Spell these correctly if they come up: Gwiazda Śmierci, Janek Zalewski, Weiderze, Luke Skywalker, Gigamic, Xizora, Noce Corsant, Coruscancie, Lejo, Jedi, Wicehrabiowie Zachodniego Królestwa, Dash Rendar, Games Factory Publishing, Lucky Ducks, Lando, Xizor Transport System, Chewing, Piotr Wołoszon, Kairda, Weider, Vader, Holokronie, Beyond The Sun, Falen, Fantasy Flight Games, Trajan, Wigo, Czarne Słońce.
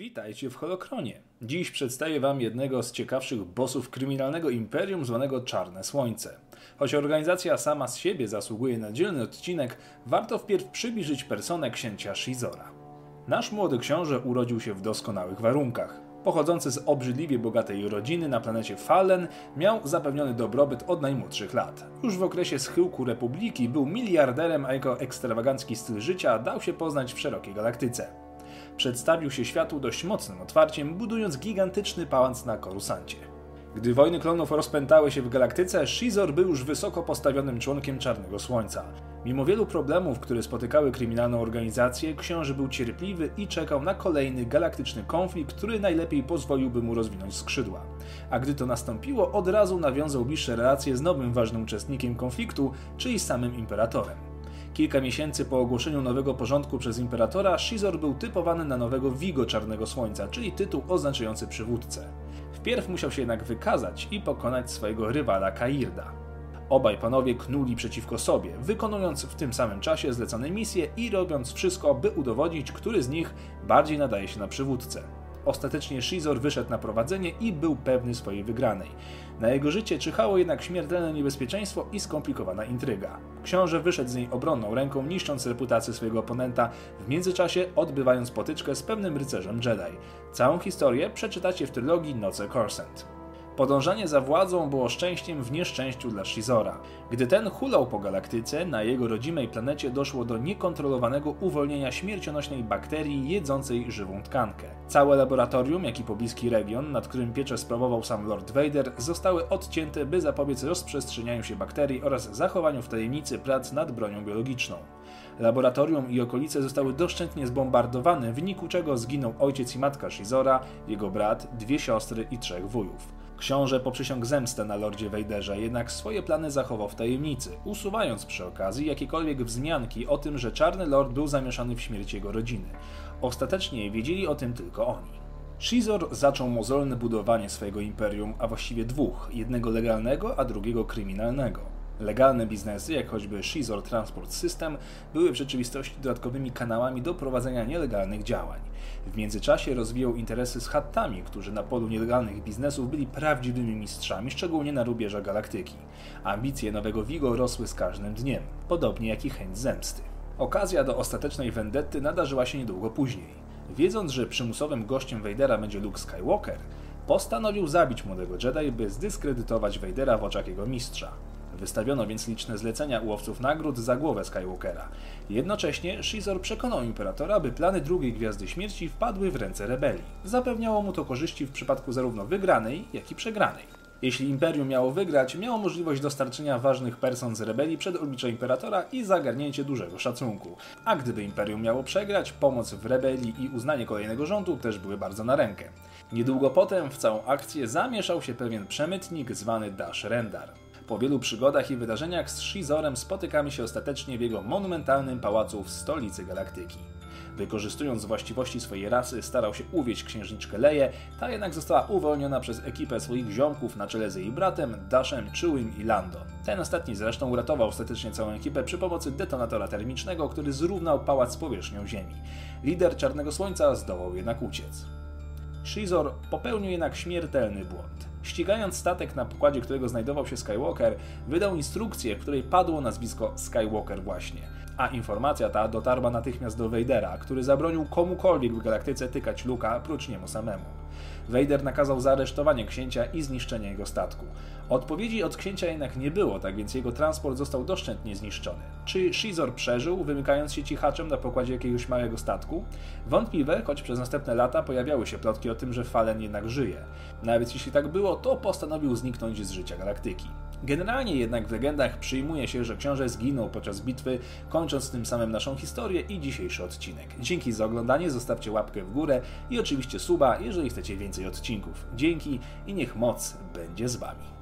Witajcie w Holokronie. Dziś przedstawię wam jednego z ciekawszych bossów kryminalnego imperium zwanego Czarne Słońce. Choć organizacja sama z siebie zasługuje na dzielny odcinek, warto wpierw przybliżyć personę księcia Xizora. Nasz młody książę urodził się w doskonałych warunkach. Pochodzący z obrzydliwie bogatej rodziny na planecie Falen, miał zapewniony dobrobyt od najmłodszych lat. Już w okresie schyłku Republiki był miliarderem, a jego ekstrawagancki styl życia dał się poznać w szerokiej galaktyce. Przedstawił się światu dość mocnym otwarciem, budując gigantyczny pałac na Coruscancie. Gdy wojny klonów rozpętały się w galaktyce, Xizor był już wysoko postawionym członkiem Czarnego Słońca. Mimo wielu problemów, które spotykały kryminalną organizację, książę był cierpliwy i czekał na kolejny galaktyczny konflikt, który najlepiej pozwoliłby mu rozwinąć skrzydła. A gdy to nastąpiło, od razu nawiązał bliższe relacje z nowym ważnym uczestnikiem konfliktu, czyli samym Imperatorem. Kilka miesięcy po ogłoszeniu nowego porządku przez Imperatora, Xizor był typowany na nowego Wigo Czarnego Słońca, czyli tytuł oznaczający przywódcę. Wpierw musiał się jednak wykazać i pokonać swojego rywala Kairda. Obaj panowie knuli przeciwko sobie, wykonując w tym samym czasie zlecane misje i robiąc wszystko, by udowodnić, który z nich bardziej nadaje się na przywódcę. Ostatecznie Xizor wyszedł na prowadzenie i był pewny swojej wygranej. Na jego życie czyhało jednak śmiertelne niebezpieczeństwo i skomplikowana intryga. Książę wyszedł z niej obronną ręką, niszcząc reputację swojego oponenta, w międzyczasie odbywając potyczkę z pewnym rycerzem Jedi. Całą historię przeczytacie w trylogii Noce Corsant. Podążanie za władzą było szczęściem w nieszczęściu dla Xizora. Gdy ten hulał po galaktyce, na jego rodzimej planecie doszło do niekontrolowanego uwolnienia śmiercionośnej bakterii jedzącej żywą tkankę. Całe laboratorium, jak i pobliski region, nad którym pieczę sprawował sam Lord Vader, zostały odcięte, by zapobiec rozprzestrzenianiu się bakterii oraz zachowaniu w tajemnicy prac nad bronią biologiczną. Laboratorium i okolice zostały doszczętnie zbombardowane, w wyniku czego zginął ojciec i matka Xizora, jego brat, dwie siostry i trzech wujów. Książę poprzysiągł zemstę na Lordzie Weiderze, jednak swoje plany zachował w tajemnicy, usuwając przy okazji jakiekolwiek wzmianki o tym, że Czarny Lord był zamieszany w śmierć jego rodziny. Ostatecznie wiedzieli o tym tylko oni. Xizor zaczął mozolne budowanie swojego imperium, a właściwie dwóch, jednego legalnego, a drugiego kryminalnego. Legalne biznesy, jak choćby Xizor Transport System, były w rzeczywistości dodatkowymi kanałami do prowadzenia nielegalnych działań. W międzyczasie rozwijał interesy z Hutami, którzy na polu nielegalnych biznesów byli prawdziwymi mistrzami, szczególnie na rubieżach galaktyki. Ambicje nowego Wigo rosły z każdym dniem, podobnie jak i chęć zemsty. Okazja do ostatecznej wendetty nadarzyła się niedługo później. Wiedząc, że przymusowym gościem Weidera będzie Luke Skywalker, postanowił zabić młodego Jedi, by zdyskredytować Weidera w oczach jego mistrza. Wystawiono więc liczne zlecenia u łowców nagród za głowę Skywalkera. Jednocześnie Xizor przekonał Imperatora, by plany drugiej Gwiazdy Śmierci wpadły w ręce rebelii. Zapewniało mu to korzyści w przypadku zarówno wygranej, jak i przegranej. Jeśli Imperium miało wygrać, miało możliwość dostarczenia ważnych person z rebelii przed oblicze Imperatora i zagarnięcie dużego szacunku. A gdyby Imperium miało przegrać, pomoc w rebelii i uznanie kolejnego rządu też były bardzo na rękę. Niedługo potem w całą akcję zamieszał się pewien przemytnik zwany Dash Rendar. Po wielu przygodach i wydarzeniach z Xizorem spotykamy się ostatecznie w jego monumentalnym pałacu w stolicy galaktyki. Wykorzystując właściwości swojej rasy, starał się uwieść księżniczkę Leję, ta jednak została uwolniona przez ekipę swoich ziomków na czele z jej bratem, Dashem, Chewing i Lando. Ten ostatni zresztą uratował ostatecznie całą ekipę przy pomocy detonatora termicznego, który zrównał pałac z powierzchnią Ziemi. Lider Czarnego Słońca zdołał jednak uciec. Xizor popełnił jednak śmiertelny błąd. Ścigając statek, na pokładzie którego znajdował się Skywalker, wydał instrukcję, w której padło nazwisko Skywalker właśnie. A informacja ta dotarła natychmiast do Weidera, który zabronił komukolwiek w galaktyce tykać Luke'a, prócz niemu samemu. Weider nakazał zaaresztowanie księcia i zniszczenie jego statku. Odpowiedzi od księcia jednak nie było, tak więc jego transport został doszczętnie zniszczony. Czy Xizor przeżył, wymykając się cichaczem na pokładzie jakiegoś małego statku? Wątpliwe, choć przez następne lata pojawiały się plotki o tym, że Falen jednak żyje. Nawet jeśli tak było, to postanowił zniknąć z życia galaktyki. Generalnie jednak w legendach przyjmuje się, że książę zginął podczas bitwy, kończąc tym samym naszą historię i dzisiejszy odcinek. Dzięki za oglądanie, zostawcie łapkę w górę i oczywiście suba, jeżeli chcecie więcej odcinków. Dzięki i niech moc będzie z wami.